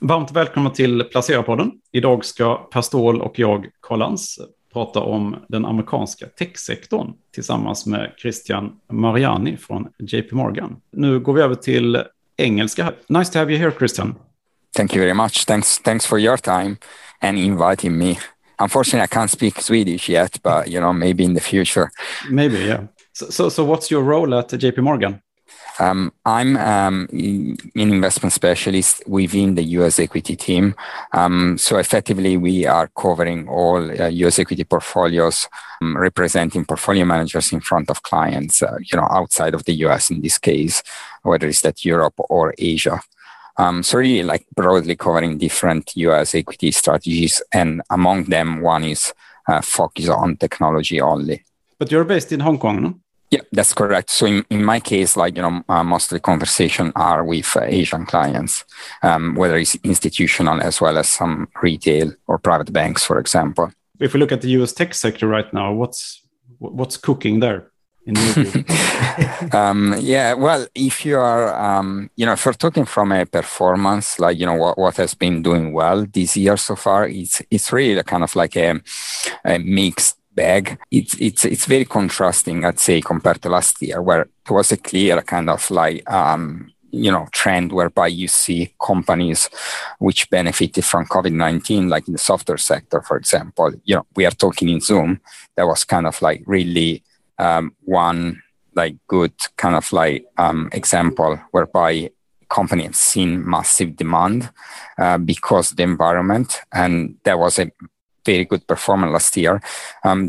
Varmt välkomna till Placerapodden. Idag ska Per Ståhl och jag, Karl Lantz, prata om den amerikanska techsektorn tillsammans med Christian Mariani från JP Morgan. Nu går vi över till engelska. Nice to have you here, Christian. Thank you very much. Thanks for your time and inviting me. Unfortunately, I can't speak Swedish yet, but maybe in the future. Maybe, yeah. So what's your role at JP Morgan? I'm an investment specialist within the U.S. equity team. So effectively, we are covering all U.S. equity portfolios, representing portfolio managers in front of clients, outside of the U.S. in this case, whether it's that Europe or Asia. So really broadly covering different U.S. equity strategies. And among them, one is focused on technology only. But you're based in Hong Kong, no? Yeah, that's correct. So in my case, most of the conversation are with Asian clients, whether it's institutional as well as some retail or private banks, for example. If we look at the US tech sector right now, what's cooking there? If you are, if we're talking from a performance, what has been doing well this year so far, it's really kind of like a mixed bag. It's very contrasting, I'd say, compared to last year, where there was a clear kind of trend whereby you see companies which benefited from COVID-19, like in the software sector, for example. We are talking in Zoom. That was kind of like really one good kind of example whereby company have seen massive demand because of the environment, and that was a very good performance last year.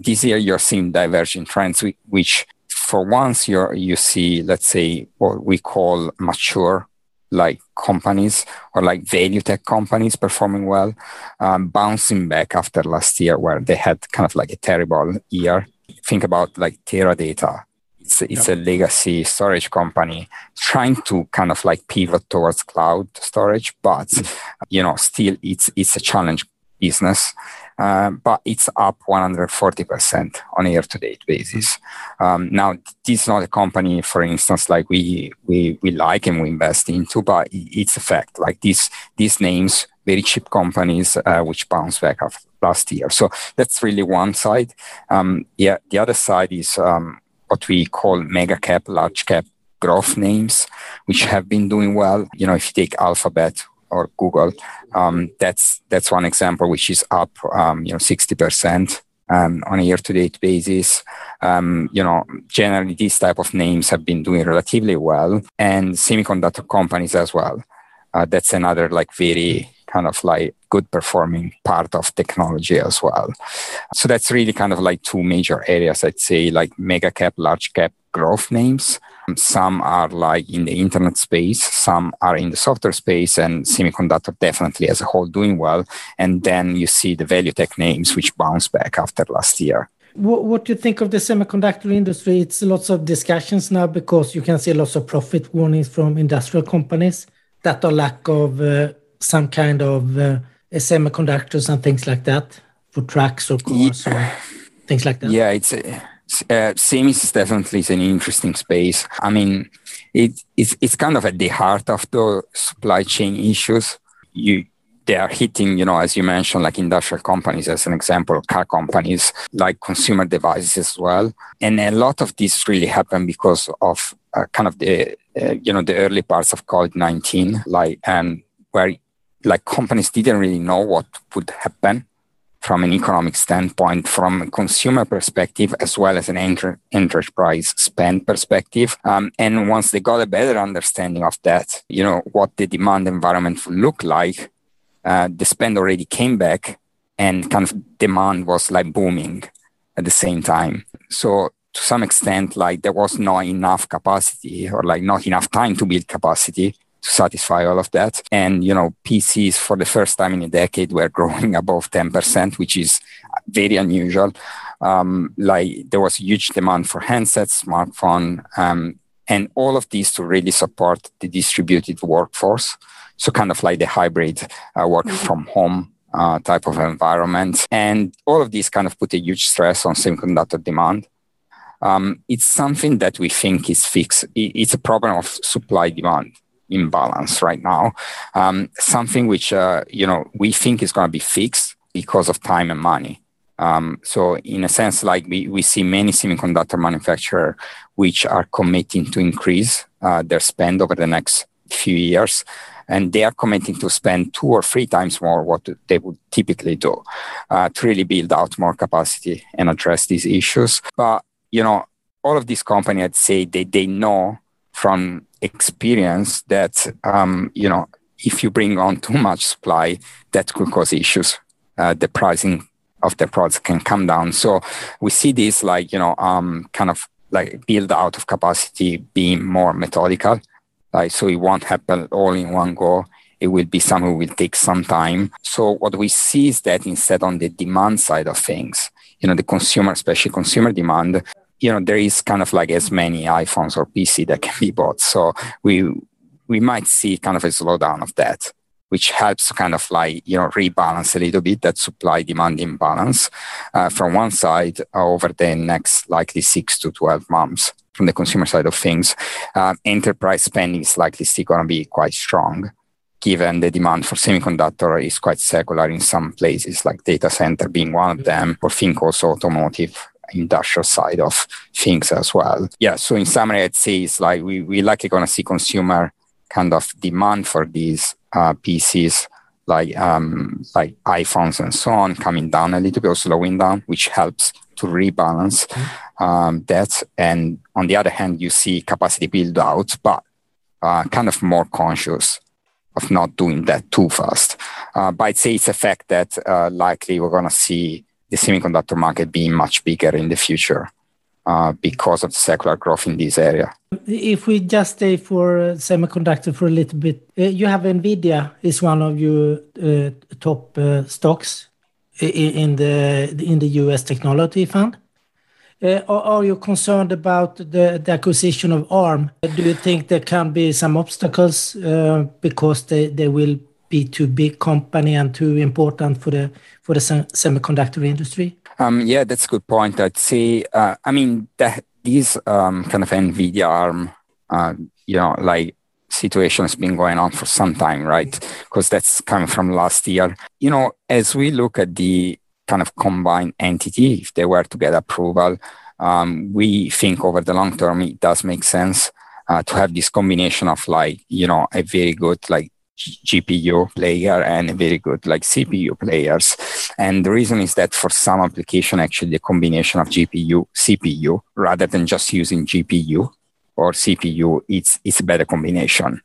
This year, you're seeing divergent trends, which for once you see, let's say, what we call mature companies or value tech companies performing well, bouncing back after last year where they had kind of a terrible year. Think about Teradata. It's a legacy storage company trying to kind of pivot towards cloud storage, but still it's a challenge business, but it's up 140% on a year-to-date basis. Now, this is not a company, for instance, we like and we invest into, but it's a fact. These names, very cheap companies, which bounce back after last year. So that's really one side. The other side is what we call mega cap, large cap growth names, which have been doing well. If you take Alphabet or Google, that's one example, which is up 60% on a year-to-date basis. Generally these type of names have been doing relatively well, and semiconductor companies as well. That's another very kind of good performing part of technology as well. So that's really kind of two major areas, I'd say, mega cap, large cap growth names. Some are in the internet space, some are in the software space, and semiconductor definitely as a whole doing well. And then you see the value tech names, which bounce back after last year. What do you think of the semiconductor industry? It's lots of discussions now because you can see lots of profit warnings from industrial companies that are lack of some kind of semiconductors and things like that for trucks or cars or things like that. Yeah, it's... semis is definitely an interesting space. I mean, it's kind of at the heart of the supply chain issues. They are hitting, as you mentioned, industrial companies as an example, car companies, consumer devices as well. And a lot of this really happened because of kind of the early parts of COVID-19, where companies didn't really know what would happen from an economic standpoint, from a consumer perspective, as well as an enterprise spend perspective. And once they got a better understanding of that, what the demand environment would look like, the spend already came back, and kind of demand was booming at the same time. So to some extent, there was not enough capacity or not enough time to build capacity to satisfy all of that. And, PCs for the first time in a decade were growing above 10%, which is very unusual. There was huge demand for handsets, smartphone, and all of these to really support the distributed workforce. So kind of the hybrid work from home type of environment. And all of these kind of put a huge stress on semiconductor demand. It's something that we think is fixed. It's a problem of supply demand. imbalance right now. Something which we think is going to be fixed because of time and money. So in a sense, like we see many semiconductor manufacturers which are committing to increase their spend over the next few years, and they are committing to spend 2 or 3 times more what they would typically do to really build out more capacity and address these issues. But, all of these companies, I'd say they know from experience that, if you bring on too much supply, that could cause issues. The pricing of the products can come down. So we see this build out of capacity being more methodical. So it won't happen all in one go. It will be something that will take some time. So what we see is that instead on the demand side of things, the consumer, especially consumer demand, there is as many iPhones or PC that can be bought. So we might see a slowdown of that, which helps rebalance a little bit that supply-demand imbalance from one side over the next likely 6 to 12 months. From the consumer side of things, enterprise spending is likely still going to be quite strong, given the demand for semiconductor is quite secular in some places, like data center being one of them, or think also automotive, industrial side of things as well. Yeah, so in summary, I'd say it's like we're likely going to see consumer demand for these PCs, like iPhones and so on, coming down a little bit or slowing down, which helps to rebalance that. And on the other hand, you see capacity build out, but more conscious of not doing that too fast. But I'd say it's a fact that likely we're going to see the semiconductor market being much bigger in the future because of the secular growth in this area. If we just stay for semiconductor for a little bit, you have Nvidia is one of your top stocks in the US Technology Fund. Are you concerned about the acquisition of ARM? Do you think there can be some obstacles because they will be too big company and too important for the semiconductor industry? Yeah, that's a good point. I'd say, that these NVIDIA ARM, situation has been going on for some time, right? Because that's coming from last year. As we look at the combined entity, if they were to get approval, we think over the long term, it does make sense to have this combination of a very good GPU player and a very good CPU players. And the reason is that for some application, actually the combination of GPU, CPU, rather than just using GPU or CPU, it's a better combination.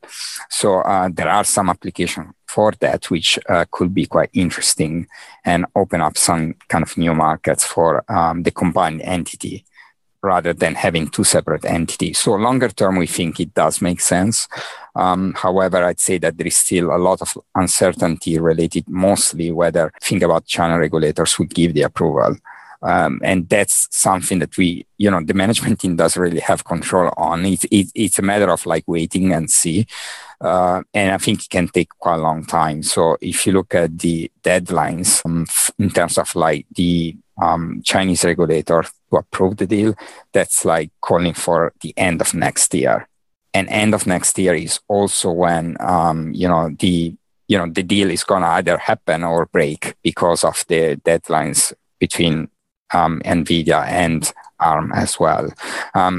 So there are some applications for that, which could be quite interesting and open up some new markets for the combined entity rather than having two separate entities. So longer term, we think it does make sense. However, I'd say that there is still a lot of uncertainty related mostly whether think about China regulators would give the approval. And that's something that the management team doesn't really have control on. It's a matter of waiting and see. And I think it can take quite a long time. So if you look at the deadlines in terms of the Chinese regulator to approve the deal, that's calling for the end of next year. And end of next year is also when, the deal is going to either happen or break because of the deadlines between NVIDIA and ARM as well.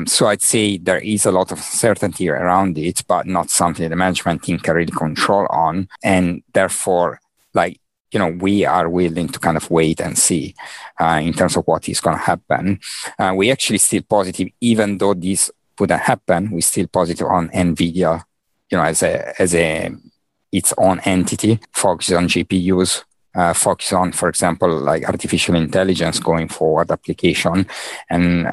So I'd say there is a lot of uncertainty around it, but not something the management team can really control on. And therefore, we are willing to wait and see in terms of what is going to happen. We actually still positive, even though this wouldn't happen, we're still positive on NVIDIA, as its own entity, focused on GPUs, focus on, for example, artificial intelligence going forward application. And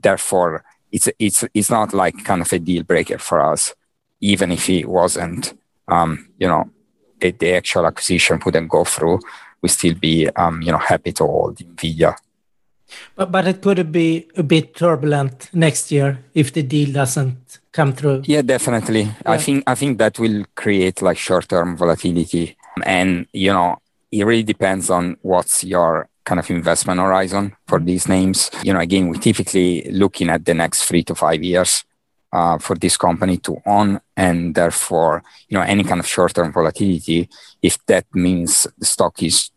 therefore, it's not a deal breaker for us, even if it wasn't, the actual acquisition wouldn't go through, we still be, happy to hold NVIDIA. But it could be a bit turbulent next year if the deal doesn't come through. Yeah, definitely. Yeah. I think that will create short-term volatility. And, it really depends on what's your investment horizon for these names. Again, we're typically looking at the next 3 to 5 years for this company to own, and therefore, any kind of short-term volatility, if that means the stock is,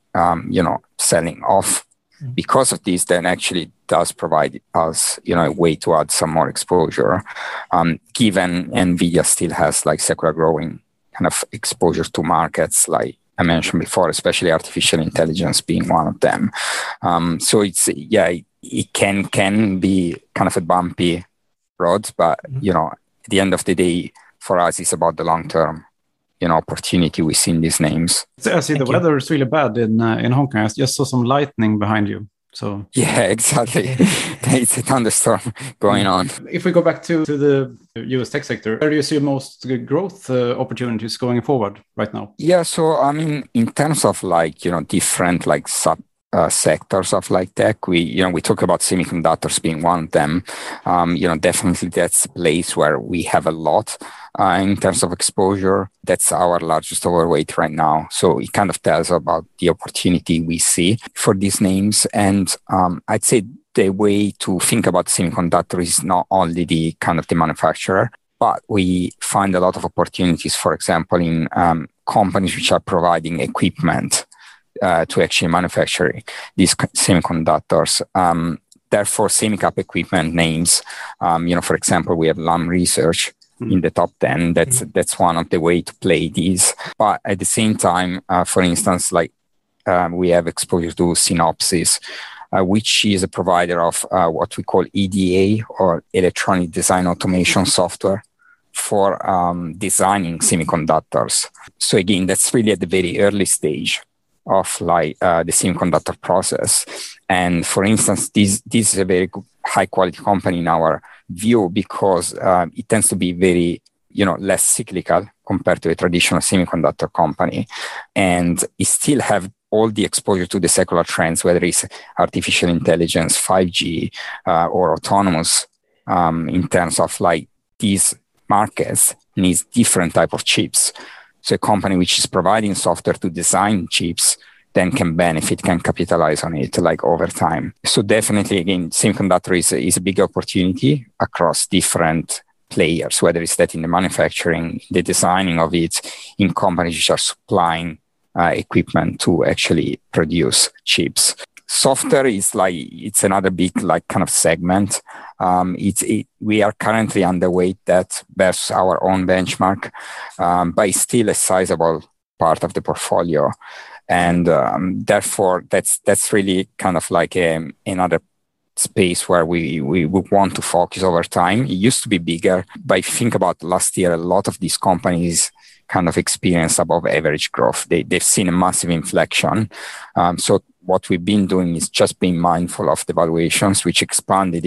selling off because of this, then actually does provide us, a way to add some more exposure, given Nvidia still has like secular growing kind of exposure to markets, like I mentioned before, especially artificial intelligence being one of them. So it's, it can be kind of a bumpy road, but, at the end of the day, for us, it's about the long-term, opportunity we see in these names. So I see the weather is really bad in Hong Kong. I just saw some lightning behind you. So yeah, exactly. It's a thunderstorm going on. If we go back to the US tech sector, where do you see most growth opportunities going forward right now? Yeah, so I mean, in terms of like, different like sectors of like tech, we talk about semiconductors being one of them. Definitely that's a place where we have a lot in terms of exposure. That's our largest overweight right now. So it kind of tells about the opportunity we see for these names. And I'd say the way to think about semiconductor is not only the kind of the manufacturer, but we find a lot of opportunities, for example, in companies which are providing equipment to actually manufacture these semiconductors. Therefore, semicap equipment names, for example, we have LAM Research in the top 10. That's one of the way to play these. But at the same time, for instance, like we have exposure to Synopsys, which is a provider of what we call EDA, or Electronic Design Automation software, for designing semiconductors. So again, that's really at the very early stage of like the semiconductor process. And for instance, this is a very high quality company in our view, because it tends to be very, less cyclical compared to a traditional semiconductor company. And it still have all the exposure to the secular trends, whether it's artificial intelligence, 5G, or autonomous, in terms of like these markets needs different type of chips. So a company which is providing software to design chips then can capitalize on it like over time. So definitely, again, semiconductor is a big opportunity across different players, whether it's that in the manufacturing, the designing of it, in companies which are supplying equipment to actually produce chips. Software is like, it's another big like kind of segment. We are currently underweight that versus our own benchmark, but it's still a sizable part of the portfolio, and therefore that's really kind of like another space where we would want to focus over time. It used to be bigger, but if you think about last year, a lot of these companies kind of experienced above average growth. They've seen a massive inflection. So what we've been doing is just being mindful of the valuations, which expanded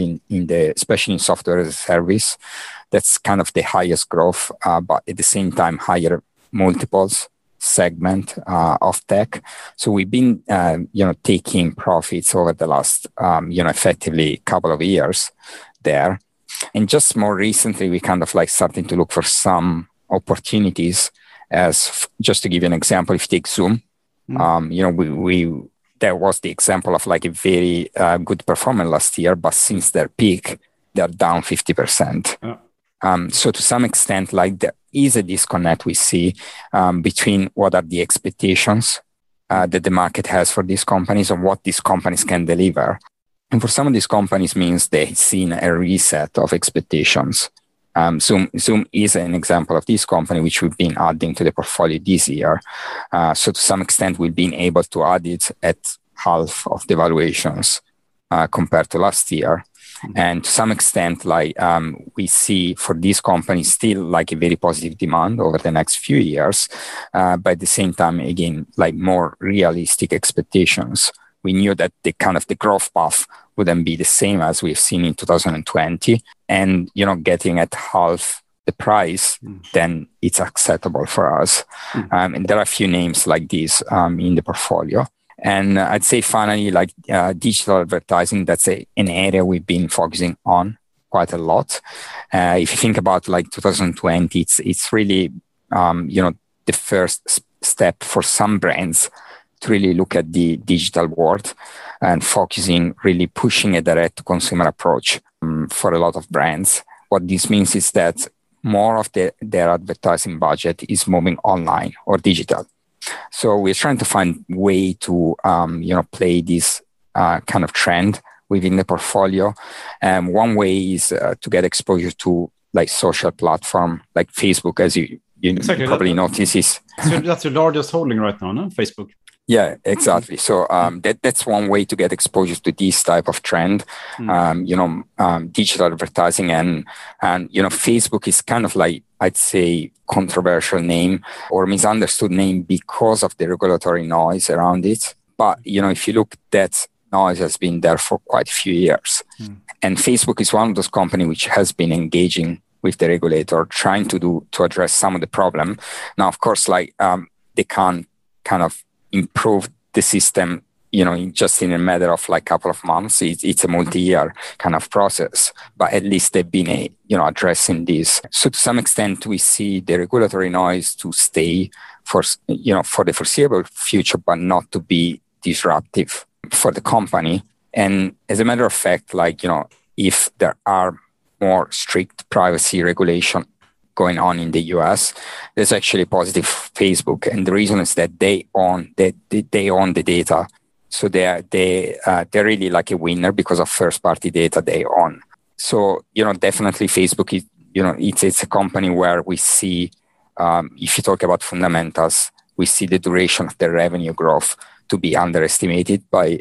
especially in software as a service. That's kind of the highest growth, but at the same time, higher multiples segment of tech. So we've been, taking profits over the last, effectively couple of years there. And just more recently, we kind of like starting to look for some opportunities. Just to give you an example, if you take Zoom, we there was the example of like a very good performance last year, but since their peak, they're down 50%. Yeah. So to some extent, like there is a disconnect we see between what are the expectations that the market has for these companies and what these companies can deliver. And for some of these companies means they've seen a reset of expectations. Zoom is an example of this company, which we've been adding to the portfolio this year. So to some extent, we've been able to add it at half of the valuations compared to last year. And to some extent, like we see for these companies still like a very positive demand over the next few years. But at the same time, again, like more realistic expectations. We knew that the kind of the growth path wouldn't be the same as we've seen in 2020. And, getting at half the price, then it's acceptable for us. And there are a few names like these in the portfolio. And I'd say finally, like digital advertising, that's an area we've been focusing on quite a lot. If you think about like 2020, it's really, the first step for some brands to really look at the digital world and focusing, really pushing a direct-to-consumer approach for a lot of brands. What this means is that more of their advertising budget is moving online or digital. So we're trying to find a way to play this kind of trend within the portfolio. And one way is to get exposure to like social platform, like Facebook, as you exactly. probably notice. That's your largest holding right now, no? Facebook. Yeah, exactly. So that's one way to get exposure to this type of trend, digital advertising. And Facebook is kind of like, I'd say, controversial name or misunderstood name because of the regulatory noise around it. But, if you look, that noise has been there for quite a few years. Mm. And Facebook is one of those companies which has been engaging with the regulator, trying to address some of the problem. Now, of course, they can't kind of improve the system, just in a matter of like a couple of months. It's a multi-year kind of process, but at least they've been, addressing this. So to some extent, we see the regulatory noise to stay for the foreseeable future, but not to be disruptive for the company. And as a matter of fact, if there are more strict privacy regulation going on in the US, there's actually positive Facebook, and the reason is that they own the data, so they're really like a winner because of first-party data they own. So definitely Facebook is it's a company where we see if you talk about fundamentals, we see the duration of the revenue growth to be underestimated by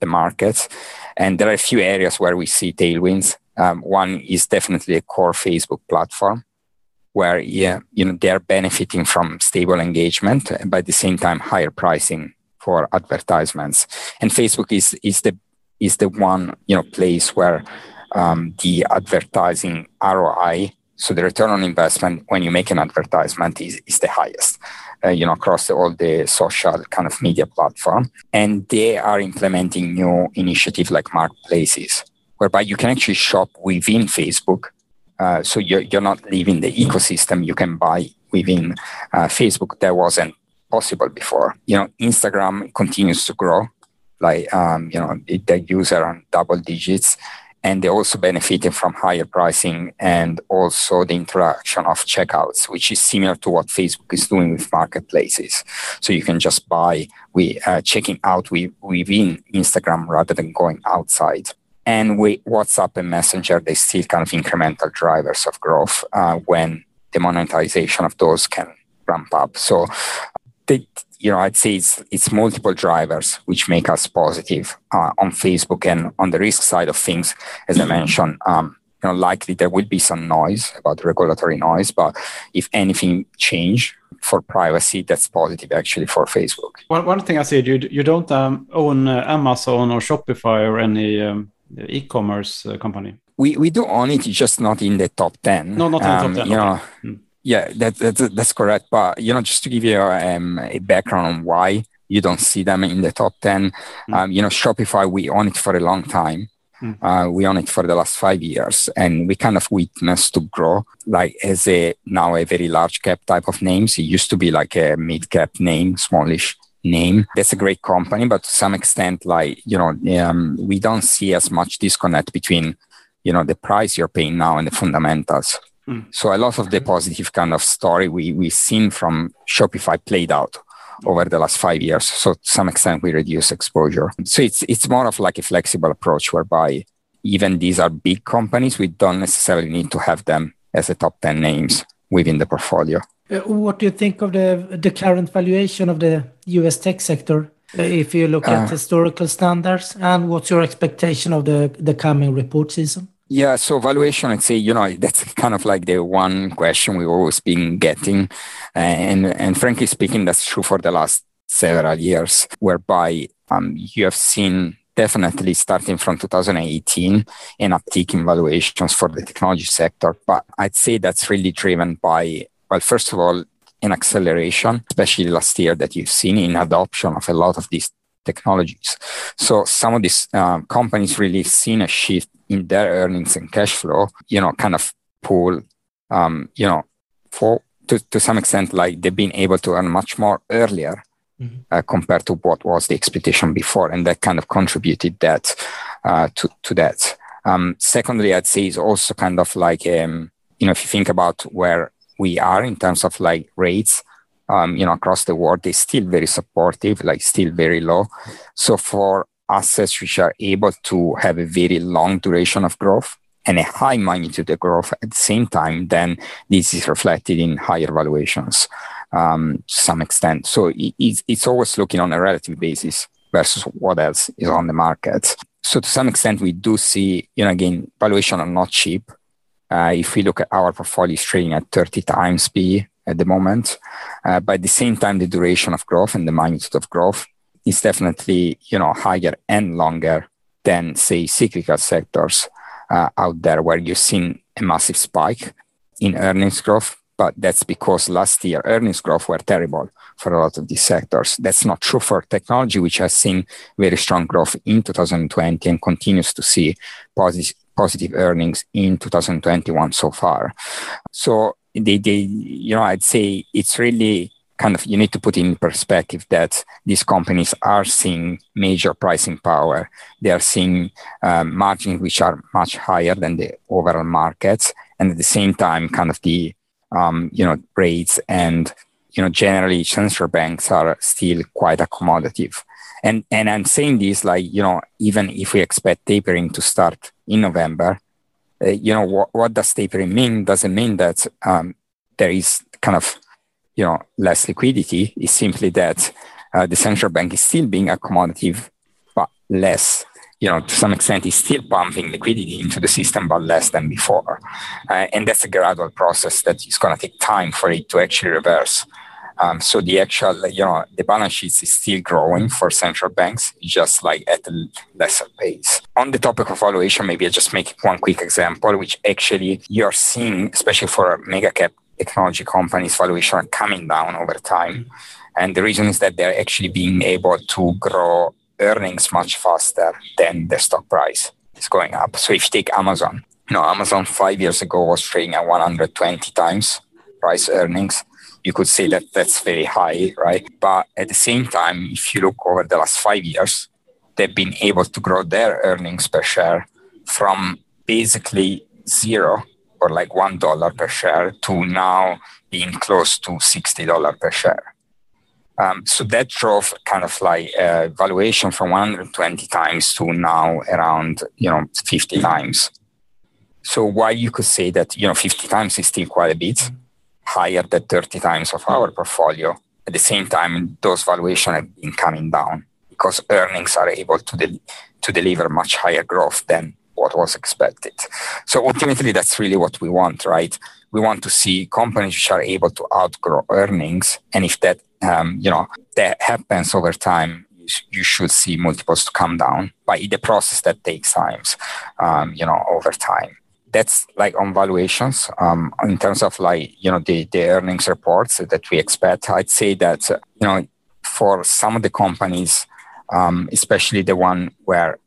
the markets, and there are a few areas where we see tailwinds. One is definitely a core Facebook platform where, they're benefiting from stable engagement, but at the same time, higher pricing for advertisements. And Facebook is the one, place where the advertising ROI, so the return on investment when you make an advertisement is the highest, across all the social kind of media platform. And they are implementing new initiatives like marketplaces, whereby you can actually shop within Facebook. So you're not leaving the ecosystem. You can buy within Facebook. That wasn't possible before. Instagram continues to grow, the user on double digits, and they also benefited from higher pricing and also the interaction of checkouts, which is similar to what Facebook is doing with marketplaces. So you can just buy, checking out within Instagram rather than going outside. And with WhatsApp and Messenger, they still kind of incremental drivers of growth when the monetization of those can ramp up. So, I'd say it's multiple drivers which make us positive on Facebook. And on the risk side of things, as I mentioned, likely there will be some noise about regulatory noise, but if anything change for privacy, that's positive actually for Facebook. One thing I said, you don't own Amazon or Shopify or any e-commerce company. We do own it, just not in the top 10. No, not in the top 10. Yeah, that's correct. But just to give you a background on why you don't see them in the top 10. Shopify, we own it for a long time. We own it for the last 5 years, and we kind of witnessed to grow as now a very large cap type of name. So it used to be like a mid cap name, smallish name. That's a great company, but to some extent, we don't see as much disconnect between, the price you're paying now and the fundamentals. Mm. So a lot of the positive kind of story we've seen from Shopify played out over the last 5 years. So to some extent, we reduce exposure. So it's more of like a flexible approach whereby even these are big companies, we don't necessarily need to have them as the top 10 names within the portfolio. What do you think of the current valuation of the US tech sector if you look at historical standards, and what's your expectation of the coming report season? Yeah, so valuation, I'd say, that's kind of like the one question we've always been getting. And frankly speaking, that's true for the last several years, whereby you have seen definitely starting from 2018 an uptick in valuations for the technology sector. But I'd say that's really driven by, well, first of all, an acceleration, especially last year, that you've seen in adoption of a lot of these technologies. So some of these companies really seen a shift in their earnings and cash flow, kind of pull, to some extent, they've been able to earn much more earlier compared to what was the expectation before. And that kind of contributed that to that. Secondly, I'd say it's also kind of like, if you think about where we are in terms of like rates, across the world, they're still very supportive, like still very low. So for assets which are able to have a very long duration of growth and a high magnitude of growth at the same time, then this is reflected in higher valuations to some extent. So it's always looking on a relative basis versus what else is on the market. So to some extent, we do see, again, valuations are not cheap. If we look at our portfolio, it's trading at 30 times PE at the moment. But at the same time, the duration of growth and the magnitude of growth is definitely, higher and longer than, say, cyclical sectors out there where you've seen a massive spike in earnings growth. But that's because last year earnings growth were terrible for a lot of these sectors. That's not true for technology, which has seen very strong growth in 2020 and continues to see positive earnings in 2021 so far. So I'd say it's really kind of, you need to put in perspective that these companies are seeing major pricing power. They are seeing margins which are much higher than the overall markets. And at the same time, kind of the, rates and, generally central banks are still quite accommodative. And I'm saying this like, even if we expect tapering to start in November, what does tapering mean? Doesn't mean that there is kind of, less liquidity. It's simply that the central bank is still being accommodative, but less. To some extent, it's still pumping liquidity into the system, but less than before. And that's a gradual process that is going to take time for it to actually reverse. So the actual, the balance sheets is still growing for central banks, just like at a lesser pace. On the topic of valuation, maybe I'll just make one quick example, which actually you're seeing, especially for mega cap technology companies, valuation are coming down over time. And the reason is that they're actually being able to grow earnings much faster than their stock price is going up. So if you take Amazon, Amazon 5 years ago was trading at 120 times price earnings. You could say that that's very high, right? But at the same time, if you look over the last 5 years, they've been able to grow their earnings per share from basically zero or like $1 per share to now being close to $60 per share. So that drove kind of like valuation from 120 times to now around, 50 times. So while you could say that, 50 times is still quite a bit higher than 30 times of our portfolio, at the same time, those valuations have been coming down because earnings are able to deliver much higher growth than what was expected. So ultimately, that's really what we want, right? We want to see companies which are able to outgrow earnings. And if that, that happens over time, you should see multiples to come down. But in the process, that takes time, over time. That's like on valuations. In terms of like, the earnings reports that we expect, I'd say that, for some of the companies, especially the one where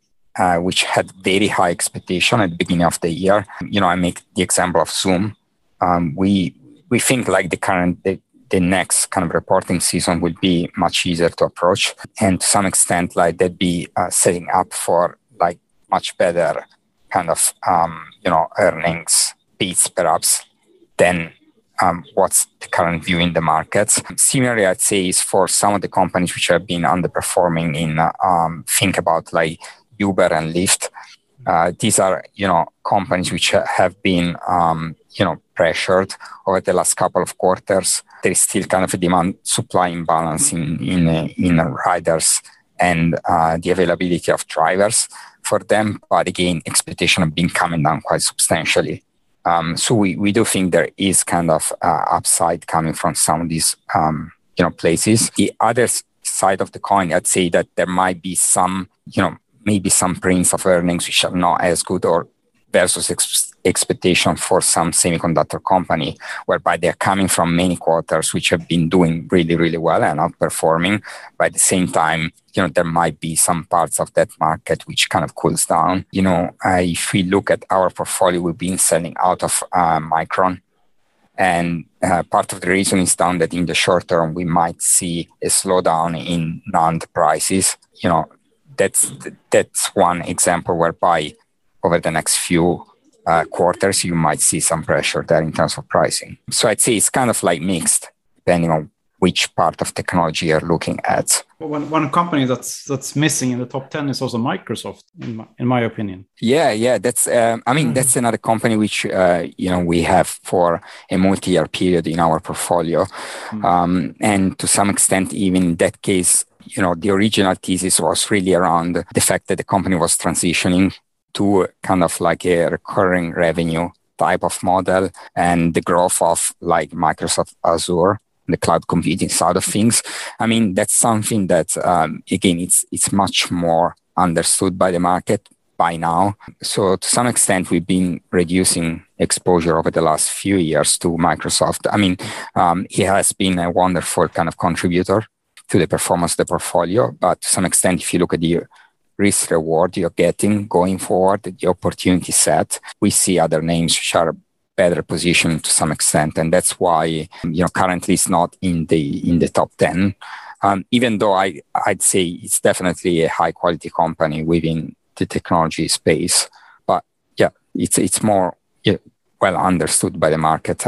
which had very high expectation at the beginning of the year. I make the example of Zoom. We think like the next kind of reporting season will be much easier to approach. And to some extent, like they'd be setting up for like much better kind of, earnings beats perhaps than what's the current view in the markets. Similarly, I'd say is for some of the companies which have been underperforming in, think about like Uber and Lyft. These are, companies which have been, pressured over the last couple of quarters. There is still kind of a demand supply imbalance in riders and the availability of drivers for them. But again, expectations have been coming down quite substantially. So we do think there is kind of upside coming from some of these, places. The other side of the coin, I'd say that there might be some, maybe some prints of earnings which are not as good or versus expectation for some semiconductor company, whereby they're coming from many quarters which have been doing really, really well and outperforming. But at the same time, there might be some parts of that market which kind of cools down. If we look at our portfolio, we've been selling out of Micron. And part of the reason is down that in the short term, we might see a slowdown in NAND prices. That's one example whereby over the next few quarters, you might see some pressure there in terms of pricing. So I'd say it's kind of like mixed, depending on which part of technology you're looking at. One company that's missing in the top 10 is also Microsoft, in my opinion. Yeah. That's that's another company which we have for a multi-year period in our portfolio, and to some extent, even in that case, the original thesis was really around the fact that the company was transitioning to kind of like a recurring revenue type of model, and the growth of like Microsoft Azure, the cloud computing side of things. I mean, that's something that, again, it's much more understood by the market by now. So to some extent, we've been reducing exposure over the last few years to Microsoft. I mean, he has been a wonderful kind of contributor to the performance of the portfolio. But to some extent, if you look at the risk reward you're getting going forward, the opportunity set, we see other names which are better position to some extent, and that's why currently it's not in the top 10. Even though I'd say it's definitely a high quality company within the technology space, but yeah, it's more well understood by the market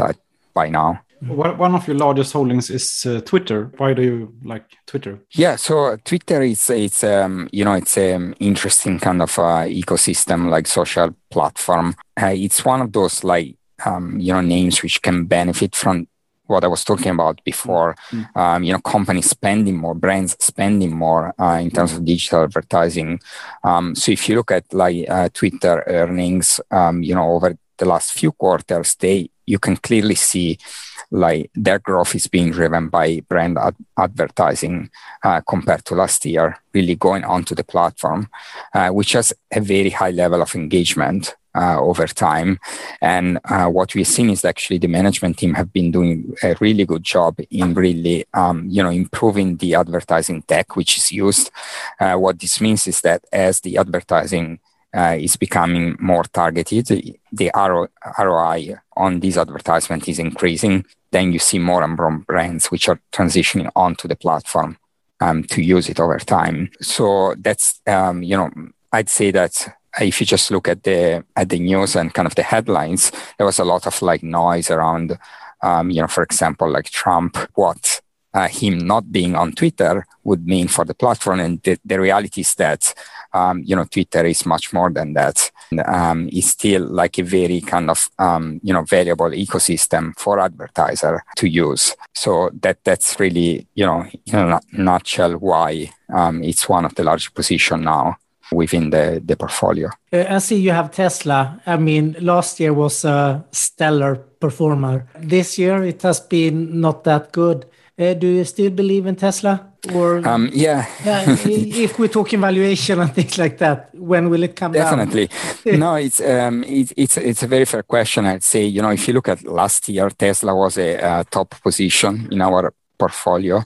by now. One of your largest holdings is Twitter. Why do you like Twitter? Yeah, so Twitter it's an interesting kind of ecosystem, like social platform. It's one of those like. Names which can benefit from what I was talking about before, companies spending more, brands spending more in terms of digital advertising. So if you look at like Twitter earnings, over the last few quarters, you can clearly see like their growth is being driven by brand advertising compared to last year, really going onto the platform, which has a very high level of engagement. Over time. And what we've seen is actually the management team have been doing a really good job in really, improving the advertising tech which is used. What this means is that as the advertising is becoming more targeted, the ROI on this advertisement is increasing. Then you see more and more brands which are transitioning onto the platform to use it over time. So that's, I'd say that. If you just look at the news and kind of the headlines, there was a lot of like noise around, for example, like Trump, what him not being on Twitter would mean for the platform. And the reality is that, Twitter is much more than that. It's still like a very kind of, valuable ecosystem for advertiser to use. So that's really, in a nutshell, why it's one of the largest positions now within the portfolio. I see you have Tesla. I mean, last year was a stellar performer. This year, it has been not that good. Do you still believe in Tesla? Or if we're talking valuation and things like that, when will it come down? Definitely. No, it's a very fair question. I'd say, if you look at last year, Tesla was a top position in our portfolio.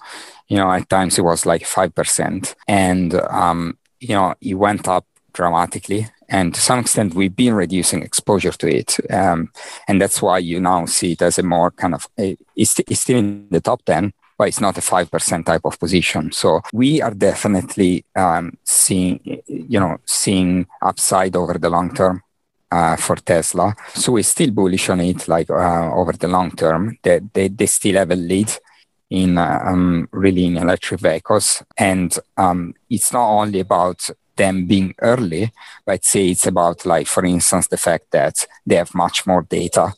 At times it was like 5%. And, it went up dramatically, and to some extent, we've been reducing exposure to it, and that's why you now see it as a more kind of it's still in the top 10, but it's not a 5% type of position. So we are definitely seeing upside over the long term for Tesla. So we're still bullish on it, like over the long term. They still have a lead in really in electric vehicles. And it's not only about them being early, but I'd say it's about like, for instance, the fact that they have much more data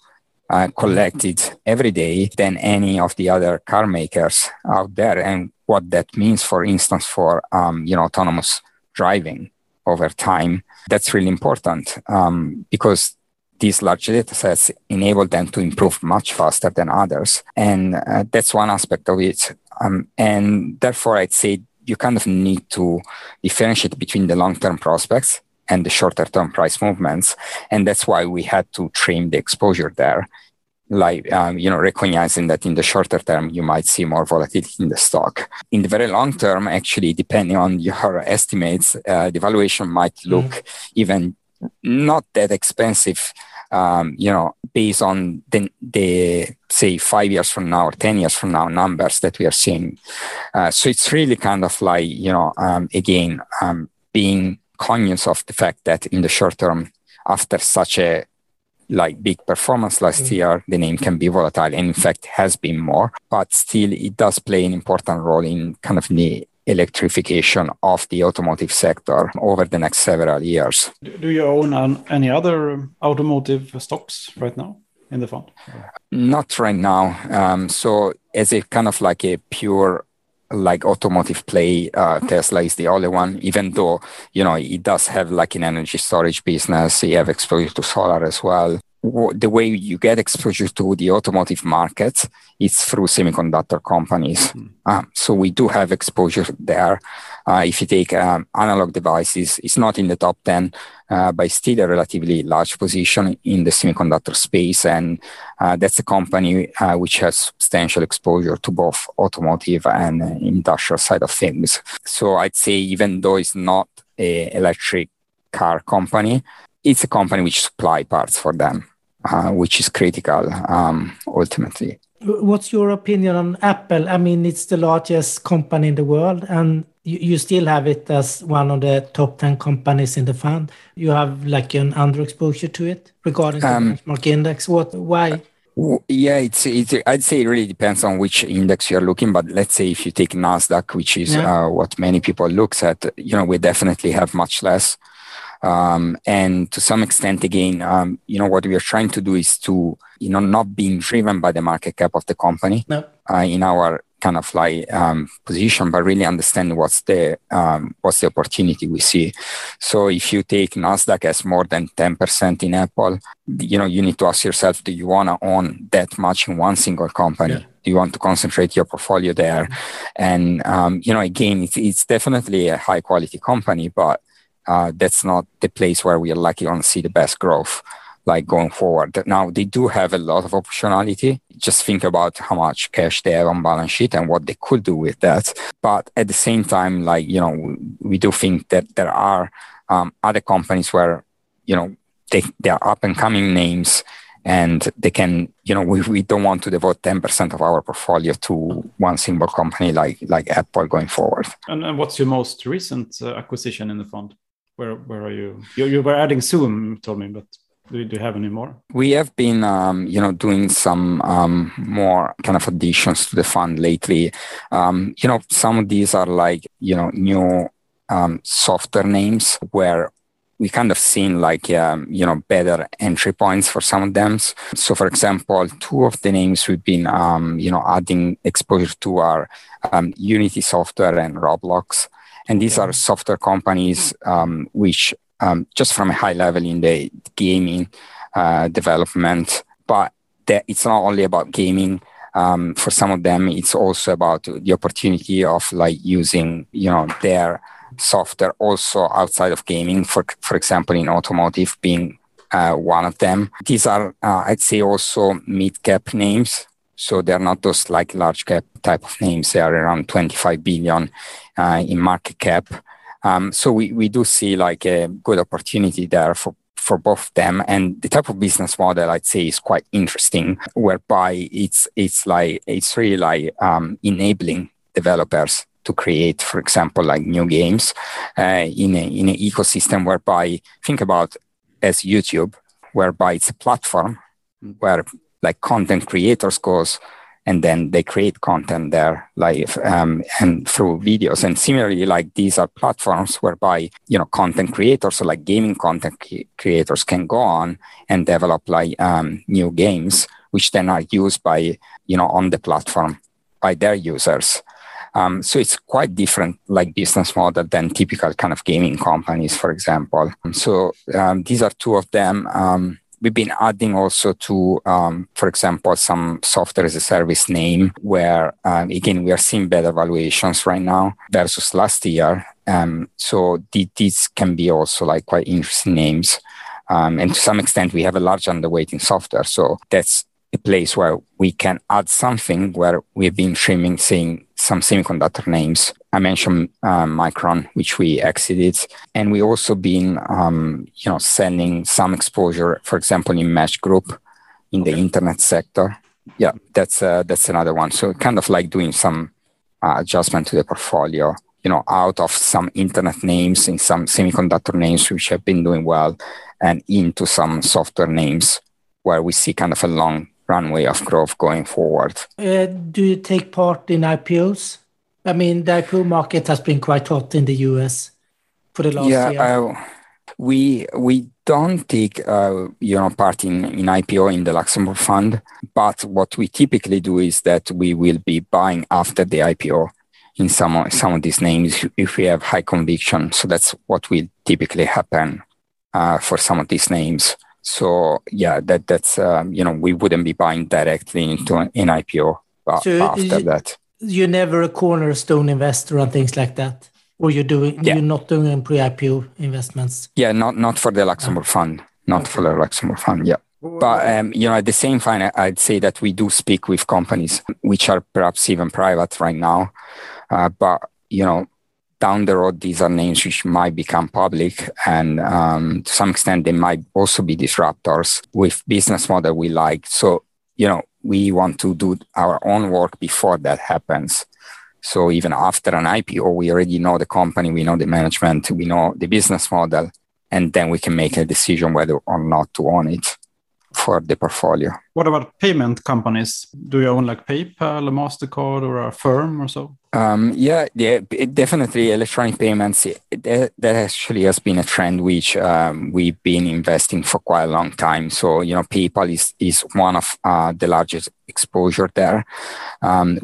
collected every day than any of the other car makers out there. And what that means, for instance, for, autonomous driving over time, that's really important because these large data sets enable them to improve much faster than others. And that's one aspect of it. And therefore, I'd say you kind of need to differentiate between the long-term prospects and the shorter-term price movements. And that's why we had to trim the exposure there, like, recognizing that in the shorter term, you might see more volatility in the stock. In the very long term, actually, depending on your estimates, the valuation might look even not that expensive, based on the say 5 years from now or 10 years from now numbers that we are seeing. So it's really kind of like, being conscious of the fact that in the short term, after such a like big performance last year, the name can be volatile, and in fact has been more, but still it does play an important role in kind of the electrification of the automotive sector over the next several years. Do you own any other automotive stocks right now in the fund? Not right now. So as a kind of like a pure like automotive play, Tesla is the only one, even though, you know, it does have like an energy storage business. You have exposure to solar as well. The way you get exposure to the automotive markets is through semiconductor companies. So we do have exposure there. If you take analog devices, it's not in the top 10, but still a relatively large position in the semiconductor space. And that's a company which has substantial exposure to both automotive and industrial side of things. So I'd say even though it's not an electric car company, it's a company which supply parts for them, which is critical ultimately. What's your opinion on Apple? I mean, it's the largest company in the world, and you still have it as one of the top 10 companies in the fund. You have like an underexposure to it regarding the benchmark index. Why? Yeah, it's. I'd say it really depends on which index you're looking. But let's say if you take Nasdaq, which is what many people looks at, you know, we definitely have much less. And to some extent, again, you know, what we are trying to do is to, you know, not being driven by the market cap of the company in our kind of like position, but really understand what's the opportunity we see. So if you take Nasdaq as more than 10% in Apple, you know, you need to ask yourself, do you want to own that much in one single company? Yeah. Do you want to concentrate your portfolio there? And, you know, again, it's definitely a high quality company, but that's not the place where we are likely to see the best growth, like going forward. Now, they do have a lot of optionality. Just think about how much cash they have on balance sheet and what they could do with that. But at the same time, like, you know, we do think that there are other companies where, you know, they are up and coming names, and they can, you know, we don't want to devote 10% of our portfolio to one single company like Apple going forward. And what's your most recent acquisition in the fund? Where are you? You were adding Zoom, you told me, but do you have any more? We have been, you know, doing some more kind of additions to the fund lately. You know, some of these are like, you know, new software names where we kind of seen like, you know, better entry points for some of them. So, for example, two of the names we've been, you know, adding exposure to are Unity Software and Roblox. And these are software companies which, just from a high level in the gaming development, but it's not only about gaming. For some of them, it's also about the opportunity of like using, you know, their software also outside of gaming, for example, in automotive being one of them. These are, I'd say, also mid-cap names. So they're not those like large cap type of names. They are around 25 billion in market cap. So we do see like a good opportunity there for both them, and the type of business model I'd say is quite interesting, whereby it's really like enabling developers to create, for example, like new games in an ecosystem whereby, think about as YouTube, whereby it's a platform where like content creators goes and then they create content there live and through videos. And similarly, like these are platforms whereby, you know, content creators, so like gaming content creators can go on and develop like new games, which then are used by, you know, on the platform by their users. So it's quite different like business model than typical kind of gaming companies, for example. So these are two of them. We've been adding also to, for example, some software as a service name where, again, we are seeing better valuations right now versus last year. So these can be also like quite interesting names. And to some extent, we have a large underweight in software. So that's a place where we can add something where we've been trimming, seeing some semiconductor names. I mentioned Micron, which we exited, and we also been, you know, selling some exposure, for example, in Mesh Group, in the internet sector. Yeah, that's another one. So kind of like doing some adjustment to the portfolio you know, out of some internet names and some semiconductor names which have been doing well, and into some software names where we see kind of a long runway of growth going forward. Do you take part in IPOs? I mean, the IPO market has been quite hot in the US for the last year. We don't take part in IPO in the Luxembourg fund, but what we typically do is that we will be buying after the IPO in some of these names if we have high conviction. So that's what will typically happen for some of these names. So yeah, that's we wouldn't be buying directly into an IPO after that. You're never a cornerstone investor on things like that, or you're not doing pre-IPO investments. Yeah, not for the Luxembourg fund, Yeah, but at the same time, I'd say that we do speak with companies which are perhaps even private right now, but down the road, these are names which might become public, and to some extent, they might also be disruptors with business model we like. So, we want to do our own work before that happens. So even after an IPO, we already know the company, we know the management, we know the business model, and then we can make a decision whether or not to own it for the portfolio. What about payment companies? Do you own like PayPal, MasterCard, or a firm or so? Definitely electronic payments. That actually has been a trend which we've been investing for quite a long time. So, PayPal is one of the largest exposure there.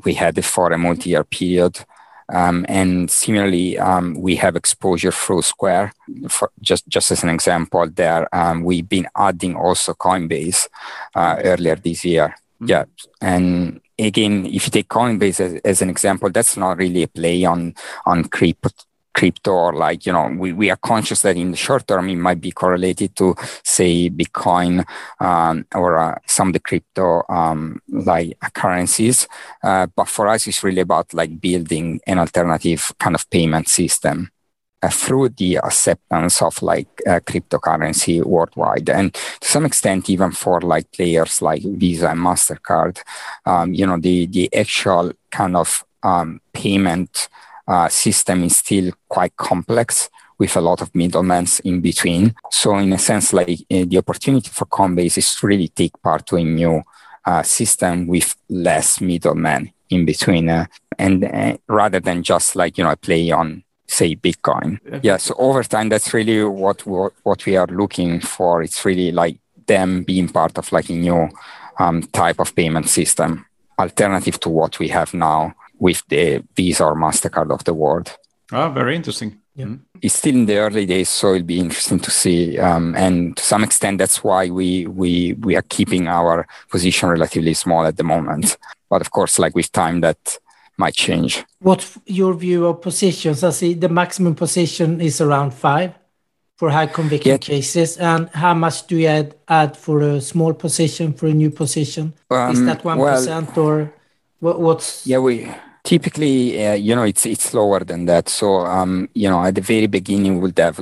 We had it for a multi-year period. And similarly, we have exposure through Square. For just as an example there, we've been adding also Coinbase earlier this year. Mm-hmm. Yeah. And again, if you take Coinbase as an example, that's not really a play on crypto or we are conscious that in the short term, it might be correlated to, say, Bitcoin or some of the crypto currencies. But for us, it's really about building an alternative kind of payment system through the acceptance of cryptocurrency worldwide. And to some extent, even for players like Visa and MasterCard, the actual kind of payment system is still quite complex with a lot of middlemen in between. So in a sense, the opportunity for Coinbase is to really take part to a new system with less middlemen in between, and rather than just a play on, say, Bitcoin. Yeah, so over time, that's really what we are looking for. It's really them being part of a new type of payment system, alternative to what we have now with the Visa or MasterCard of the world. Ah, very interesting. Yeah. It's still in the early days, so it'll be interesting to see. And to some extent, that's why we are keeping our position relatively small at the moment. But of course, with time, that might change. What's your view of positions? I see the maximum position is around 5 for high conviction cases. And how much do you add for a small position, for a new position? Is that 1% or what's... Yeah, we typically, it's lower than that. So, at the very beginning, we'll have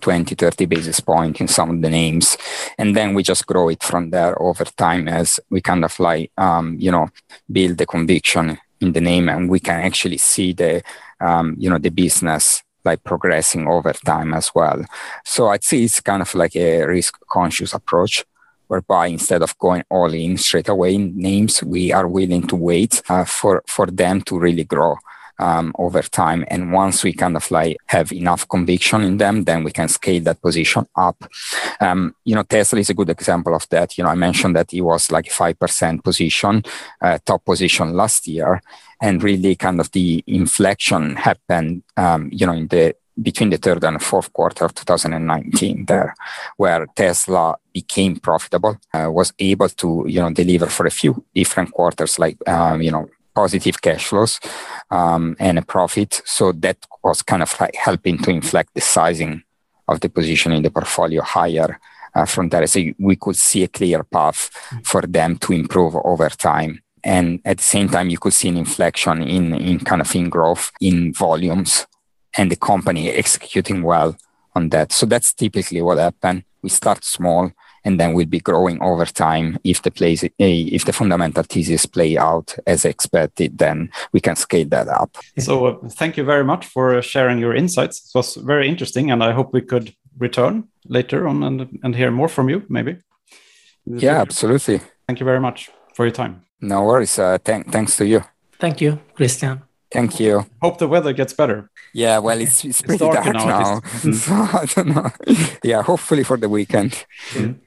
20, 30 basis points in some of the names. And then we just grow it from there over time as we kind of build the conviction in the name, and we can actually see the the business progressing over time as well. So I'd say it's kind of a risk-conscious approach, whereby instead of going all in straight away in names, we are willing to wait for them to really grow over time. And once we kind of have enough conviction in them, then we can scale that position up. Tesla is a good example of that. I mentioned that it was 5% position, top position last year, and really kind of the inflection happened, in the between the third and fourth quarter of 2019 there, where Tesla became profitable, was able to, deliver for a few different quarters, positive cash flows and a profit. So that was kind of helping to inflect the sizing of the position in the portfolio higher from there. So we could see a clear path for them to improve over time. And at the same time, you could see an inflection in growth in volumes and the company executing well on that. So that's typically what happened. We start small and then will be growing over time. If the fundamental thesis play out as expected, then we can scale that up. So thank you very much for sharing your insights. It was very interesting, and I hope we could return later on and hear more from you, maybe. Yeah, absolutely. Thank you very much for your time. No worries. Thanks to you. Thank you, Christian. Thank you. Hope the weather gets better. Yeah, well, it's pretty dark now. So I don't know. Yeah, hopefully for the weekend. Mm.